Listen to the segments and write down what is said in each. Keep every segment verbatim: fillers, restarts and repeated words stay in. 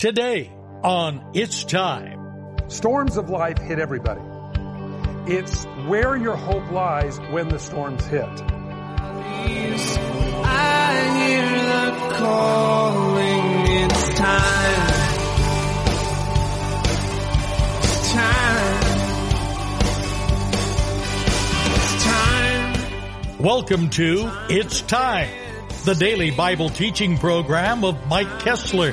Today on It's Time. Storms of life hit everybody. It's where your hope lies when the storms hit. I hear the calling. It's time. It's time. It's time. Welcome to It's Time, the daily Bible teaching program of Mike Kessler,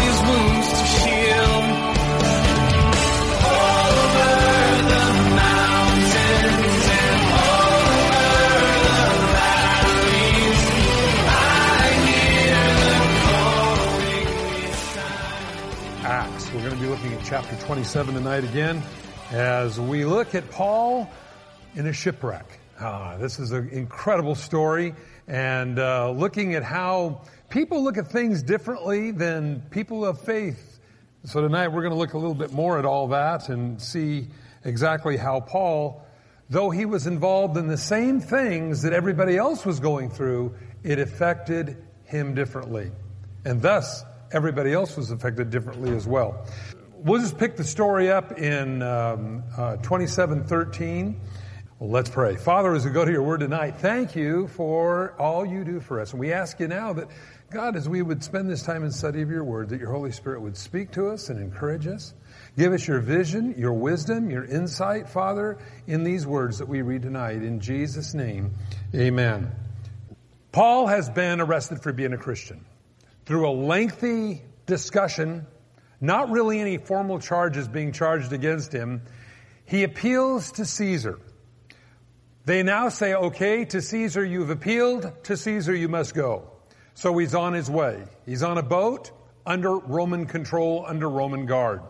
these wounds to heal. Over the mountains and over the valleys, I hear the calling. It's time. Acts. We're going to be looking at chapter twenty-seven tonight again, as we look at Paul in a shipwreck. Ah, this is an incredible story, and uh, looking at how people look at things differently than people of faith. So tonight we're going to look a little bit more at all that and see exactly how Paul, though he was involved in the same things that everybody else was going through, it affected him differently. And thus, everybody else was affected differently as well. We'll just pick the story up in um, uh, twenty-seven thirteen. Well, let's pray. Father, as we go to your word tonight, thank you for all you do for us. And we ask you now that, God, as we would spend this time in study of your word, that your Holy Spirit would speak to us and encourage us. Give us your vision, your wisdom, your insight, Father, in these words that we read tonight. In Jesus' name, amen. Paul has been arrested for being a Christian. Through a lengthy discussion, not really any formal charges being charged against him, he appeals to Caesar. They now say, okay, to Caesar you've appealed, to Caesar you must go. So he's on his way. He's on a boat under Roman control, under Roman guard.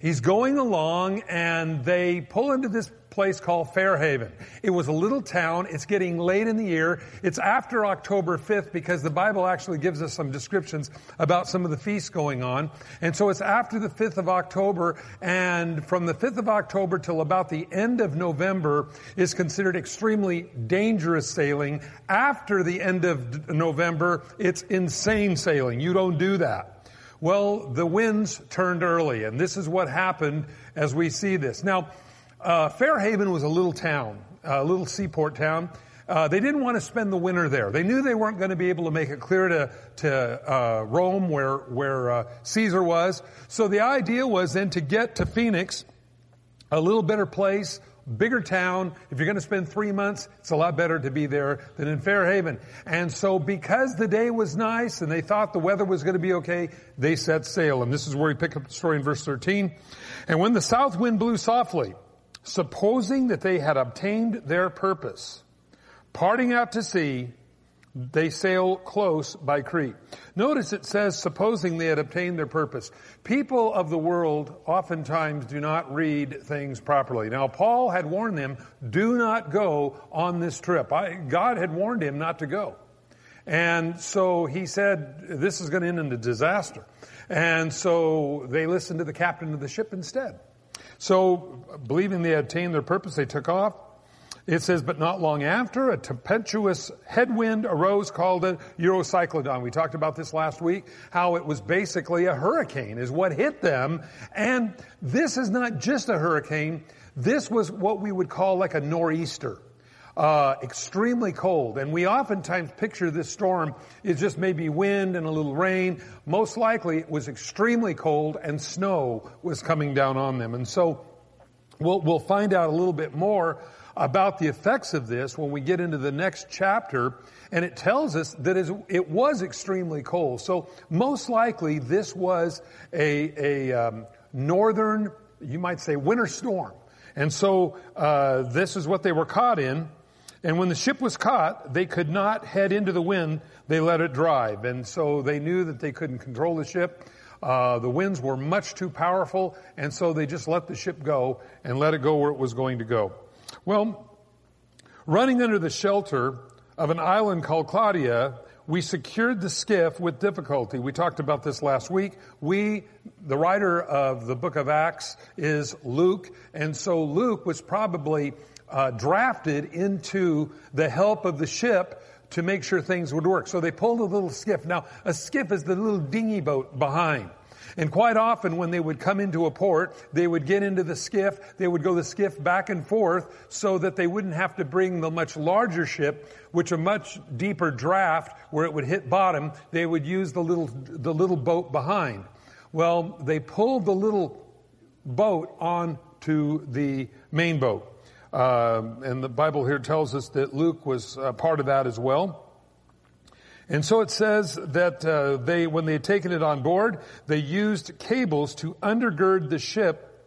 He's going along and they pull into this place called Fairhaven. It was a little town. It's getting late in the year. It's after October fifth because the Bible actually gives us some descriptions about some of the feasts going on. And so it's after the fifth of October, and from the fifth of October till about the end of November is considered extremely dangerous sailing. After the end of November, it's insane sailing. You don't do that. Well, the winds turned early, and this is what happened as we see this. Now, uh, Fairhaven was a little town, a little seaport town. Uh, they didn't want to spend the winter there. They knew they weren't going to be able to make it clear to, to uh, Rome where, where uh, Caesar was. So the idea was then to get to Phoenix, a little better place, bigger town. If you're going to spend three months, it's a lot better to be there than in Fairhaven. And so because the day was nice and they thought the weather was going to be okay, they set sail. And this is where we pick up the story in verse thirteen. And when the south wind blew softly, supposing that they had obtained their purpose, parting out to sea, they sail close by Crete. Notice it says, supposing they had obtained their purpose. People of the world oftentimes do not read things properly. Now, Paul had warned them, do not go on this trip. I, God had warned him not to go. And so he said, this is going to end in a disaster. And so they listened to the captain of the ship instead. So, believing they had attained their purpose, they took off. It says, but not long after, a tempestuous headwind arose called a Eurocyclodon. We talked about this last week, how it was basically a hurricane is what hit them. And this is not just a hurricane. This was what we would call like a nor'easter. Uh, extremely cold. And we oftentimes picture this storm is just maybe wind and a little rain. Most likely it was extremely cold and snow was coming down on them. And so we'll, we'll find out a little bit more about the effects of this when we get into the next chapter, and it tells us that it was extremely cold. So most likely this was a, a um, northern, you might say, winter storm. And so uh, this is what they were caught in. And when the ship was caught, they could not head into the wind. They let it drive. And so they knew that they couldn't control the ship. Uh, the winds were much too powerful, and so they just let the ship go and let it go where it was going to go. Well, running under the shelter of an island called Claudia, we secured the skiff with difficulty. We talked about this last week. We the writer of the book of Acts is Luke, and so Luke was probably uh, drafted into the help of the ship to make sure things would work. So they pulled a little skiff. Now, a skiff is the little dinghy boat behind. And quite often when they would come into a port, they would get into the skiff, they would go the skiff back and forth so that they wouldn't have to bring the much larger ship, which a much deeper draft where it would hit bottom, they would use the little the little boat behind. Well, they pulled the little boat onto the main boat. Um, and the Bible here tells us that Luke was uh, part of that as well. And so it says that uh, they, when they had taken it on board, they used cables to undergird the ship,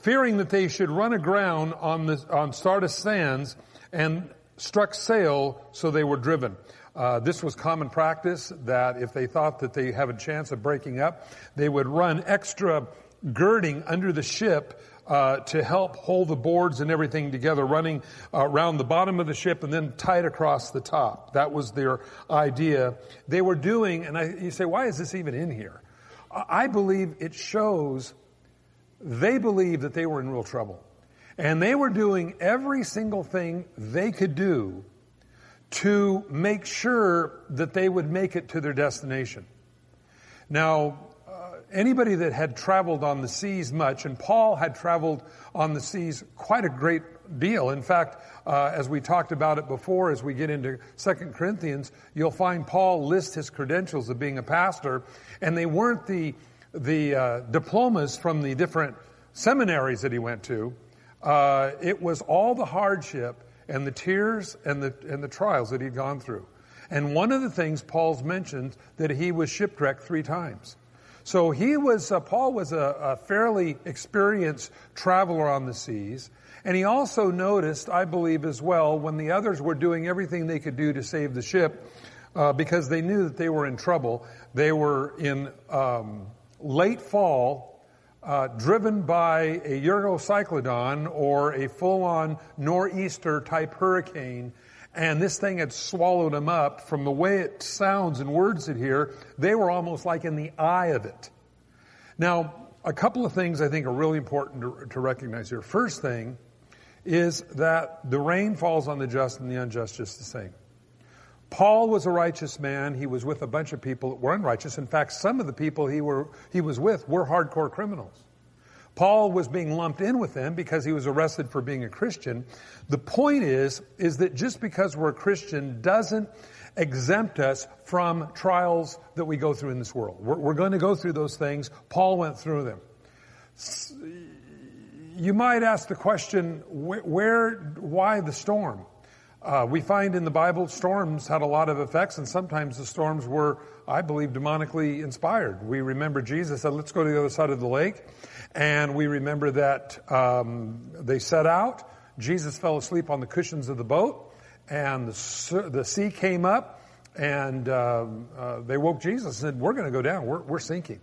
fearing that they should run aground on the on Sardis sands, and struck sail, so they were driven. Uh, this was common practice, that if they thought that they have a chance of breaking up, they would run extra girding under the ship Uh, to help hold the boards and everything together, running uh, around the bottom of the ship and then tight across the top. That was their idea. They were doing, and I, you say, why is this even in here? I believe it shows they believed that they were in real trouble. And they were doing every single thing they could do to make sure that they would make it to their destination. Now, anybody that had traveled on the seas much, and Paul had traveled on the seas quite a great deal. In fact, uh, as we talked about it before, as we get into Second Corinthians, you'll find Paul lists his credentials of being a pastor, and they weren't the the uh, diplomas from the different seminaries that he went to. Uh, it was all the hardship and the tears and the and the trials that he'd gone through. And one of the things Paul's mentioned, that he was shipwrecked three times. So he was, uh, Paul was a, a fairly experienced traveler on the seas. And he also noticed, I believe as well, when the others were doing everything they could do to save the ship, uh, because they knew that they were in trouble. They were in um, late fall, uh, driven by a Eurocyclodon or a full-on nor'easter type hurricane. And this thing had swallowed them up. From the way it sounds and words it here, they were almost like in the eye of it. Now, a couple of things I think are really important to, to recognize here. First thing is that the rain falls on the just and the unjust just the same. Paul was a righteous man. He was with a bunch of people that were unrighteous. In fact, some of the people he were he was with were hardcore criminals. Paul was being lumped in with them because he was arrested for being a Christian. The point is, is that just because we're a Christian doesn't exempt us from trials that we go through in this world. We're, we're going to go through those things. Paul went through them. You might ask the question, wh- where, why the storm? Uh, we find in the Bible storms had a lot of effects, and sometimes the storms were, I believe, demonically inspired. We remember Jesus said, let's go to the other side of the lake. And we remember that um, they set out. Jesus fell asleep on the cushions of the boat, and the, the sea came up, and um, uh, they woke Jesus and said, we're going to go down. We're, we're sinking.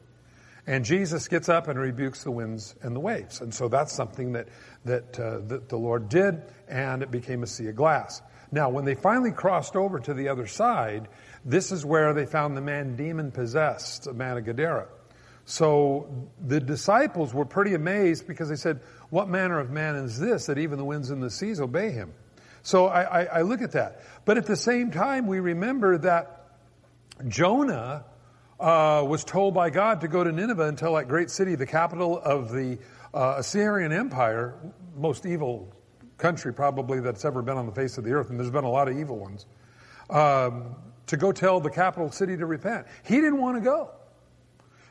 And Jesus gets up and rebukes the winds and the waves. And so that's something that, that, uh, that the Lord did, and it became a sea of glass. Now, when they finally crossed over to the other side, this is where they found the man demon-possessed, the man of Gadara. So the disciples were pretty amazed because they said, what manner of man is this that even the winds and the seas obey him? So I, I, I look at that. But at the same time, we remember that Jonah uh, was told by God to go to Nineveh and tell that great city, the capital of the uh, Assyrian Empire, most evil country probably that's ever been on the face of the earth, and there's been a lot of evil ones, um, to go tell the capital city to repent. He didn't want to go.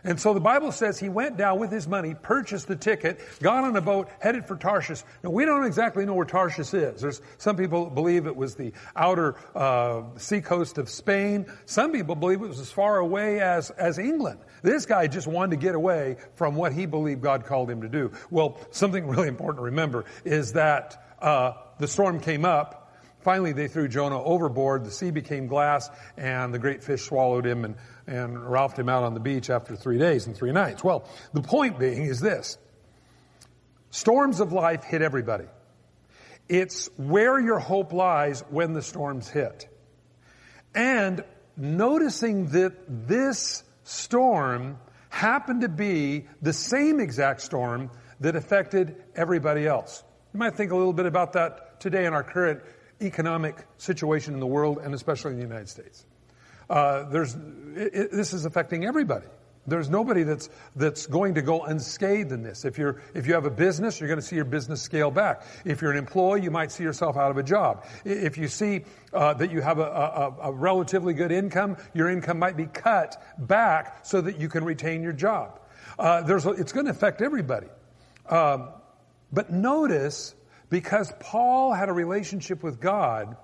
And so the Bible says he went down with his money, purchased the ticket, got on a boat, headed for Tarshish. Now, we don't exactly know where Tarshish is. There's some people believe it was the outer uh, seacoast of Spain. Some people believe it was as far away as, as England. This guy just wanted to get away from what he believed God called him to do. Well, something really important to remember is that uh, the storm came up. Finally, they threw Jonah overboard. The sea became glass, and the great fish swallowed him and, and ralphed him out on the beach after three days and three nights. Well, the point being is this. Storms of life hit everybody. It's where your hope lies when the storms hit. And noticing that this storm happened to be the same exact storm that affected everybody else. You might think a little bit about that today in our current economic situation in the world, and especially in the United States. Uh, there's it, it, this is affecting everybody. There's nobody that's that's going to go unscathed in this. If you're if you have a business, you're going to see your business scale back. If you're an employee, you might see yourself out of a job. If you see uh, that you have a, a, a relatively good income, your income might be cut back so that you can retain your job. Uh, there's it's going to affect everybody. Um, but notice, because Paul had a relationship with God,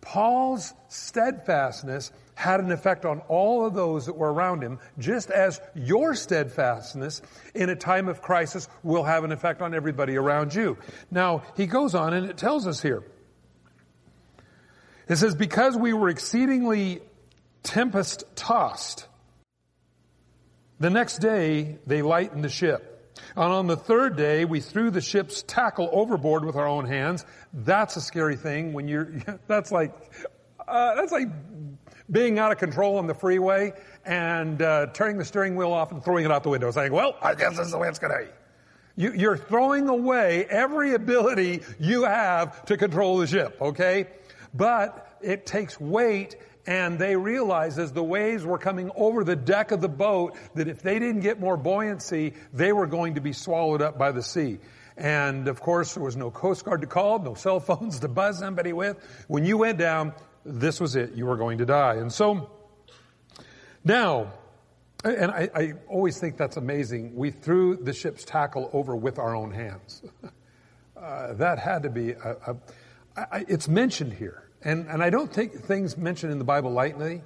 Paul's steadfastness had an effect on all of those that were around him, just as your steadfastness in a time of crisis will have an effect on everybody around you. Now, he goes on and it tells us here. It says, because we were exceedingly tempest-tossed, the next day they lightened the ship. And on the third day, we threw the ship's tackle overboard with our own hands. That's a scary thing when you're, that's like, uh, that's like being out of control on the freeway and uh, tearing the steering wheel off and throwing it out the window, saying, well, I guess this is the way it's going to be. You, you're throwing away every ability you have to control the ship, okay? But it takes weight. And they realized as the waves were coming over the deck of the boat that if they didn't get more buoyancy, they were going to be swallowed up by the sea. And, of course, there was no Coast Guard to call, no cell phones to buzz somebody with. When you went down, this was it. You were going to die. And so, now, and I, I always think that's amazing. We threw the ship's tackle over with our own hands. Uh, that had to be, a, a, I, it's mentioned here. And, and I don't take things mentioned in the Bible lightly.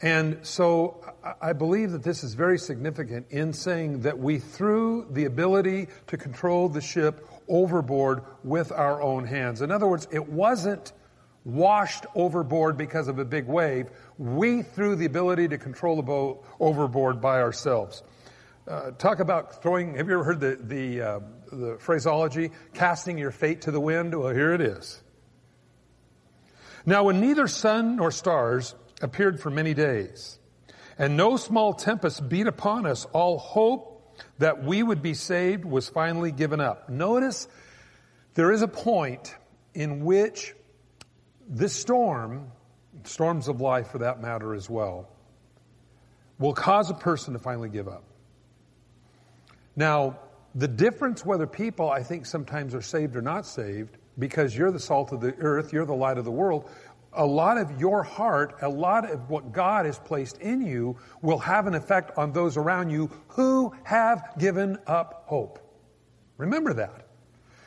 And so I, I believe that this is very significant in saying that we threw the ability to control the ship overboard with our own hands. In other words, it wasn't washed overboard because of a big wave. We threw the ability to control the boat overboard by ourselves. Uh, talk about throwing, have you ever heard the, the, uh, the phraseology, casting your fate to the wind? Well, here it is. Now, when neither sun nor stars appeared for many days, and no small tempest beat upon us, all hope that we would be saved was finally given up. Notice there is a point in which this storm, storms of life for that matter as well, will cause a person to finally give up. Now, the difference whether people, I think, sometimes are saved or not saved, because you're the salt of the earth, you're the light of the world, a lot of your heart, a lot of what God has placed in you will have an effect on those around you who have given up hope. Remember that.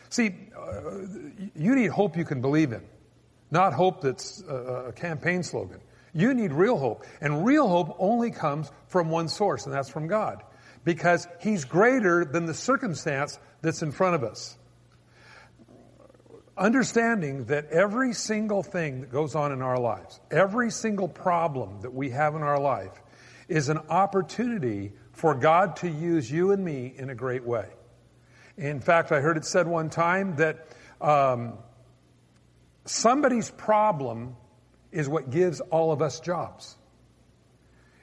See, uh, you need hope you can believe in, not hope that's a, a campaign slogan. You need real hope. And real hope only comes from one source, and that's from God, because He's greater than the circumstance that's in front of us. Understanding that every single thing that goes on in our lives, every single problem that we have in our life is an opportunity for God to use you and me in a great way. In fact, I heard it said one time that um, somebody's problem is what gives all of us jobs.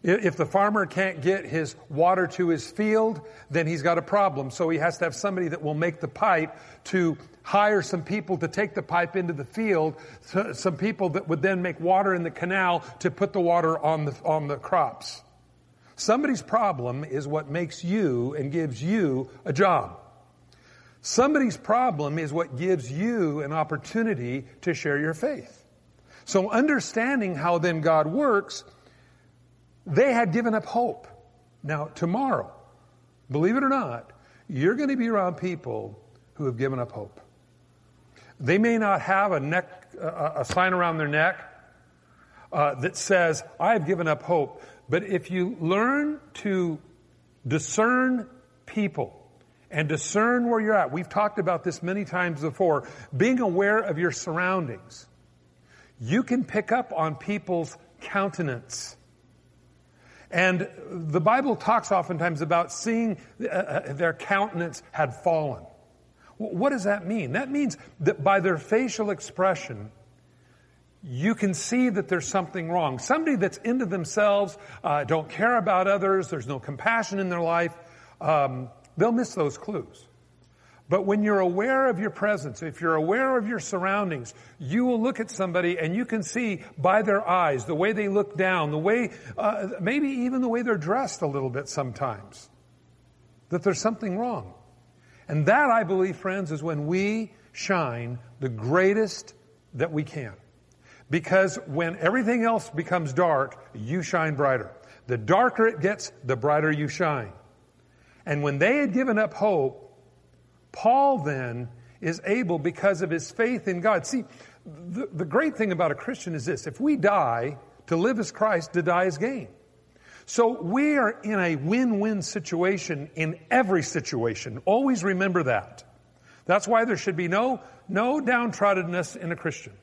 If the farmer can't get his water to his field, then he's got a problem. So he has to have somebody that will make the pipe, to hire some people to take the pipe into the field, some people that would then make water in the canal to put the water on the, on the crops. Somebody's problem is what makes you and gives you a job. Somebody's problem is what gives you an opportunity to share your faith. So understanding how then God works, they had given up hope. Now, tomorrow, believe it or not, you're going to be around people who have given up hope. They may not have a neck, a, a sign around their neck uh, that says, I have given up hope. But if you learn to discern people and discern where you're at, we've talked about this many times before, being aware of your surroundings, you can pick up on people's countenance. And the Bible talks oftentimes about seeing uh, their countenance had fallen. What does that mean? That means that by their facial expression, you can see that there's something wrong. Somebody that's into themselves, uh, don't care about others, there's no compassion in their life, um, they'll miss those clues. But when you're aware of your presence, if you're aware of your surroundings, you will look at somebody and you can see by their eyes, the way they look down, the way, uh, maybe even the way they're dressed a little bit sometimes, that there's something wrong. And that, I believe, friends, is when we shine the greatest that we can. Because when everything else becomes dark, you shine brighter. The darker it gets, the brighter you shine. And when they had given up hope, Paul then is able, because of his faith in God. See, the, the great thing about a Christian is this. If we die, to live is Christ, to die is gain. So we are in a win-win situation in every situation. Always remember that. That's why there should be no, no downtroddenness in a Christian.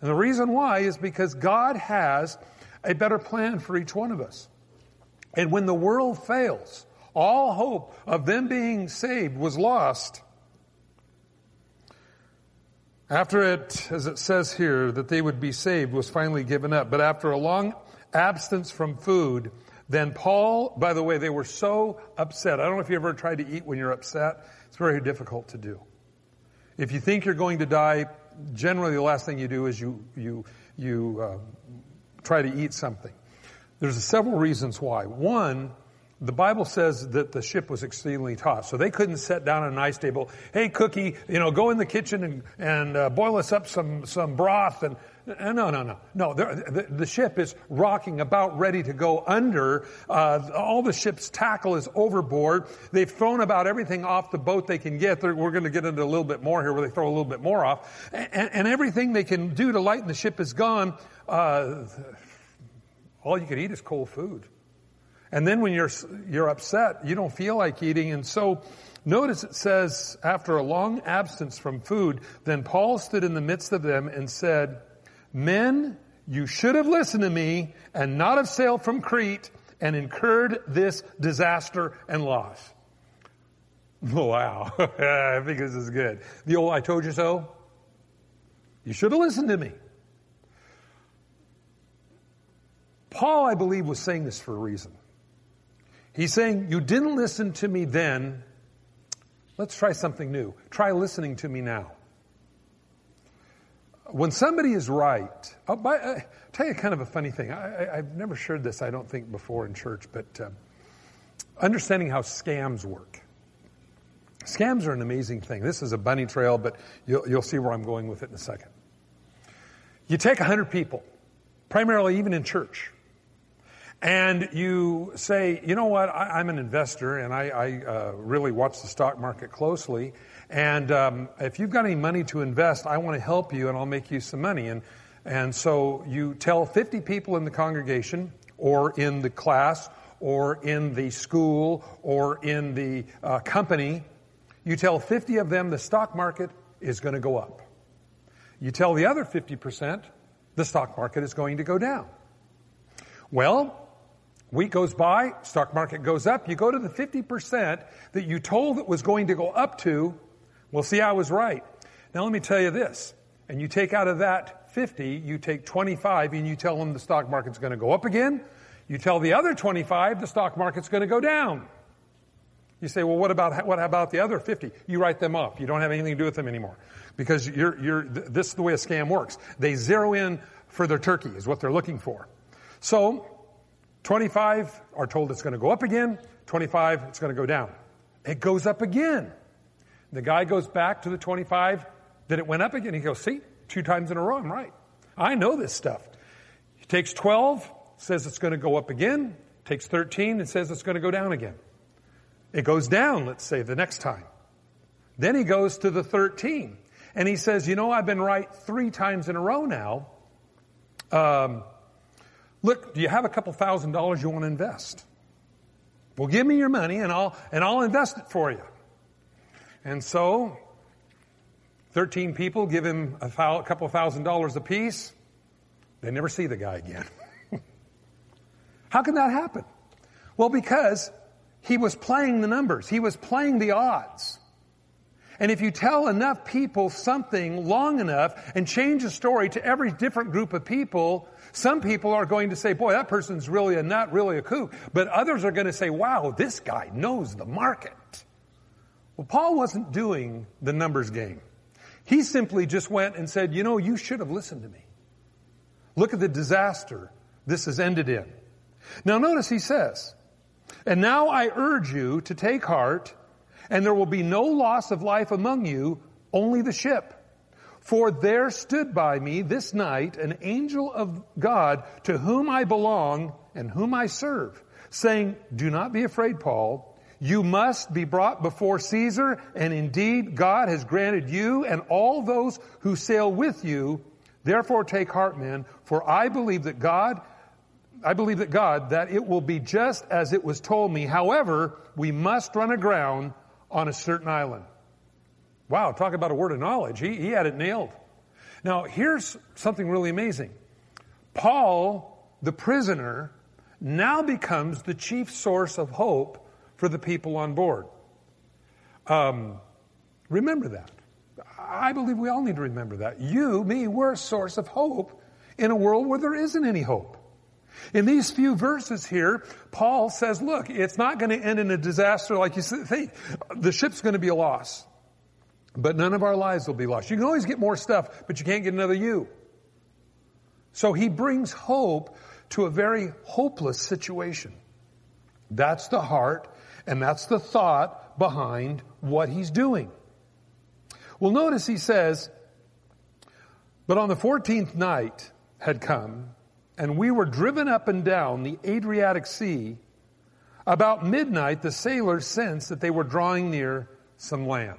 And the reason why is because God has a better plan for each one of us. And when the world fails, all hope of them being saved was lost. After it, as it says here, that they would be saved was finally given up. But after a long absence from food, then Paul, by the way, they were so upset. I don't know if you ever tried to eat when you're upset. It's very difficult to do. If you think you're going to die, generally the last thing you do is you you you uh, try to eat something. There's several reasons why. One, the Bible says that the ship was exceedingly tossed, so they couldn't set down a nice table. Hey, Cookie, you know, go in the kitchen and and uh, boil us up some some broth. And uh, no, no, no, no. The, the ship is rocking, about ready to go under. Uh, all the ship's tackle is overboard. They've thrown about everything off the boat they can get. They're, we're going to get into a little bit more here, where they throw a little bit more off, and, and everything they can do to lighten the ship is gone. Uh, all you could eat is cold food. And then when you're you're upset, you don't feel like eating. And so notice it says, after a long absence from food, then Paul stood in the midst of them and said, "Men, you should have listened to me and not have sailed from Crete and incurred this disaster and loss." Wow, I think this is good. The old "I told you so." You should have listened to me. Paul, I believe, was saying this for a reason. He's saying, you didn't listen to me then. Let's try something new. Try listening to me now. When somebody is right, I'll, buy, I'll tell you kind of a funny thing. I, I've never shared this, I don't think, before in church, but uh, understanding how scams work. Scams are an amazing thing. This is a bunny trail, but you'll, you'll see where I'm going with it in a second. You take one hundred people, primarily even in church, and you say, you know what, I, I'm an investor, and I, I uh, really watch the stock market closely. And um, if you've got any money to invest, I want to help you, and I'll make you some money. And and so you tell fifty people in the congregation, or in the class, or in the school, or in the uh, company, you tell fifty of them the stock market is going to go up. You tell the other fifty percent the stock market is going to go down. Well, week goes by, stock market goes up. You go to the fifty percent that you told it was going to go up to. Well, see, I was right. Now, let me tell you this. And you take out of that fifty, you take twenty-five, and you tell them the stock market's going to go up again. You tell the other twenty-five the stock market's going to go down. You say, well, what about what about the other fifty? You write them off. You don't have anything to do with them anymore, because you're you're this is the way a scam works. They zero in for their turkey is what they're looking for. So twenty-five are told it's going to go up again. twenty-five, it's going to go down. It goes up again. The guy goes back to the twenty-five that it went up again. He goes, see, two times in a row, I'm right. I know this stuff. He takes twelve, says it's going to go up again. Takes thirteen and says it's going to go down again. It goes down, let's say, the next time. Then he goes to the thirteen. And he says, you know, I've been right three times in a row now. Um... Look, do you have a couple thousand dollars you want to invest? Well, give me your money and I'll and I'll invest it for you. And so thirteen people give him a couple thousand dollars apiece. They never see the guy again. How can that happen? Well, because he was playing the numbers. He was playing the odds. And if you tell enough people something long enough and change the story to every different group of people, some people are going to say, boy, that person's really a nut, really a kook. But others are going to say, wow, this guy knows the market. Well, Paul wasn't doing the numbers game. He simply just went and said, you know, you should have listened to me. Look at the disaster this has ended in. Now notice he says, and now I urge you to take heart, and there will be no loss of life among you, only the ship. For there stood by me this night an angel of God to whom I belong and whom I serve, saying, do not be afraid, Paul. You must be brought before Caesar, and indeed God has granted you and all those who sail with you. Therefore take heart, men, for I believe that God, I believe that God, that it will be just as it was told me. However, we must run aground on a certain island. Wow, talk about a word of knowledge. He, he had it nailed. Now, here's something really amazing. Paul, the prisoner, now becomes the chief source of hope for the people on board. Um, remember that. I believe we all need to remember that. You, me, we're a source of hope in a world where there isn't any hope. In these few verses here, Paul says, look, it's not going to end in a disaster like you think. The ship's going to be a loss, but none of our lives will be lost. You can always get more stuff, but you can't get another you. So he brings hope to a very hopeless situation. That's the heart. And that's the thought behind what he's doing. Well, notice he says, but on the fourteenth night had come, and we were driven up and down the Adriatic Sea. About midnight, the sailors sensed that they were drawing near some land.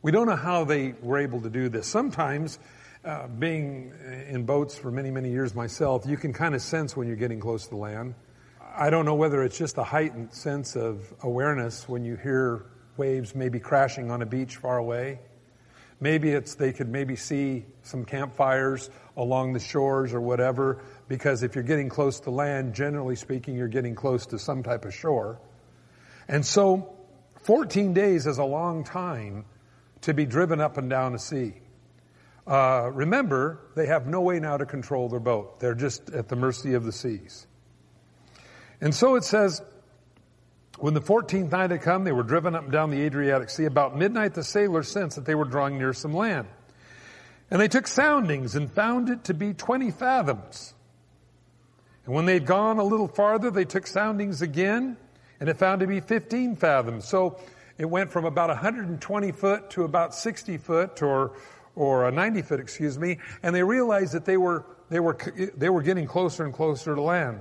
We don't know how they were able to do this. Sometimes, uh, being in boats for many, many years myself, you can kind of sense when you're getting close to land. I don't know whether it's just a heightened sense of awareness when you hear waves maybe crashing on a beach far away. Maybe it's they could maybe see some campfires along the shores or whatever, because if you're getting close to land, generally speaking, you're getting close to some type of shore. And so fourteen days is a long time to be driven up and down the sea. Uh, remember, they have no way now to control their boat. They're just at the mercy of the seas. And so it says, when the fourteenth night had come, they were driven up and down the Adriatic Sea. About midnight, the sailors sensed that they were drawing near some land. And they took soundings and found it to be twenty fathoms. And when they had gone a little farther, they took soundings again, and it found to be fifteen fathoms. So it went from about one hundred twenty foot to about sixty foot or, or ninety foot, excuse me. And they realized that they were, they were, they were getting closer and closer to land.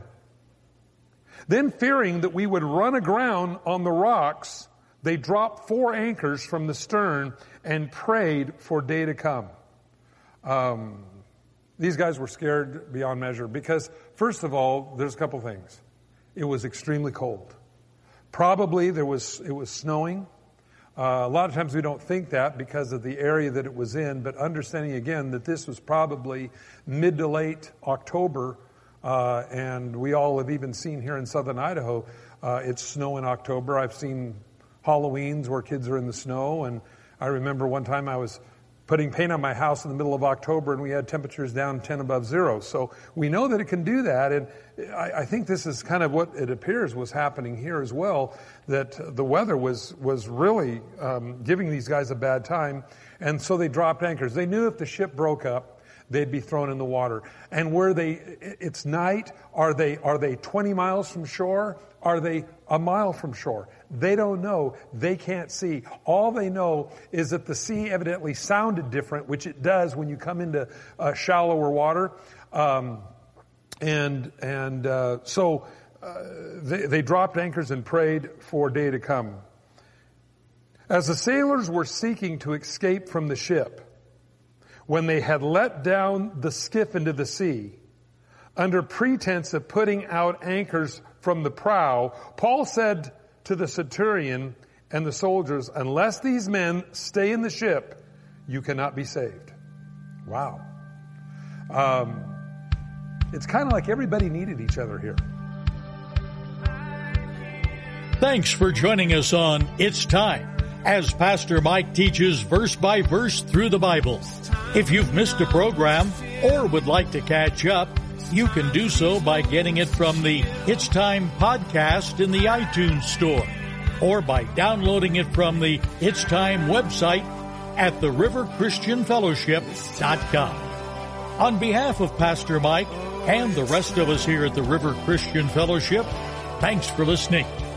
Then fearing that we would run aground on the rocks, they dropped four anchors from the stern and prayed for day to come. Um, these guys were scared beyond measure because, first of all, there's a couple things. It was extremely cold. Probably there was it was snowing. Uh, a lot of times we don't think that because of the area that it was in, but understanding again that this was probably mid to late October. Uh, and we all have even seen here in southern Idaho, uh, it's snow in October. I've seen Halloweens where kids are in the snow. And I remember one time I was putting paint on my house in the middle of October and we had temperatures down ten above zero. So we know that it can do that. And I, I think this is kind of what it appears was happening here as well, that the weather was, was really um, giving these guys a bad time. And so they dropped anchors. They knew if the ship broke up, they'd be thrown in the water. And where they, it's night, are they, are they twenty miles from shore? Are they a mile from shore? They don't know. They can't see. All they know is that the sea evidently sounded different, which it does when you come into uh, shallower water. Um, and, and, uh, so, uh, they, they dropped anchors and prayed for day to come. As the sailors were seeking to escape from the ship, when they had let down the skiff into the sea, under pretense of putting out anchors from the prow, Paul said to the centurion and the soldiers, unless these men stay in the ship, you cannot be saved. Wow. Um, it's kind of like everybody needed each other here. Thanks for joining us on It's Time. as Pastor Mike teaches verse by verse through the Bible. If you've missed a program or would like to catch up, you can do so by getting it from the It's Time podcast in the iTunes Store, or by downloading it from the It's Time website at the river christian fellowship dot com. On behalf of Pastor Mike and the rest of us here at the River Christian Fellowship, thanks for listening,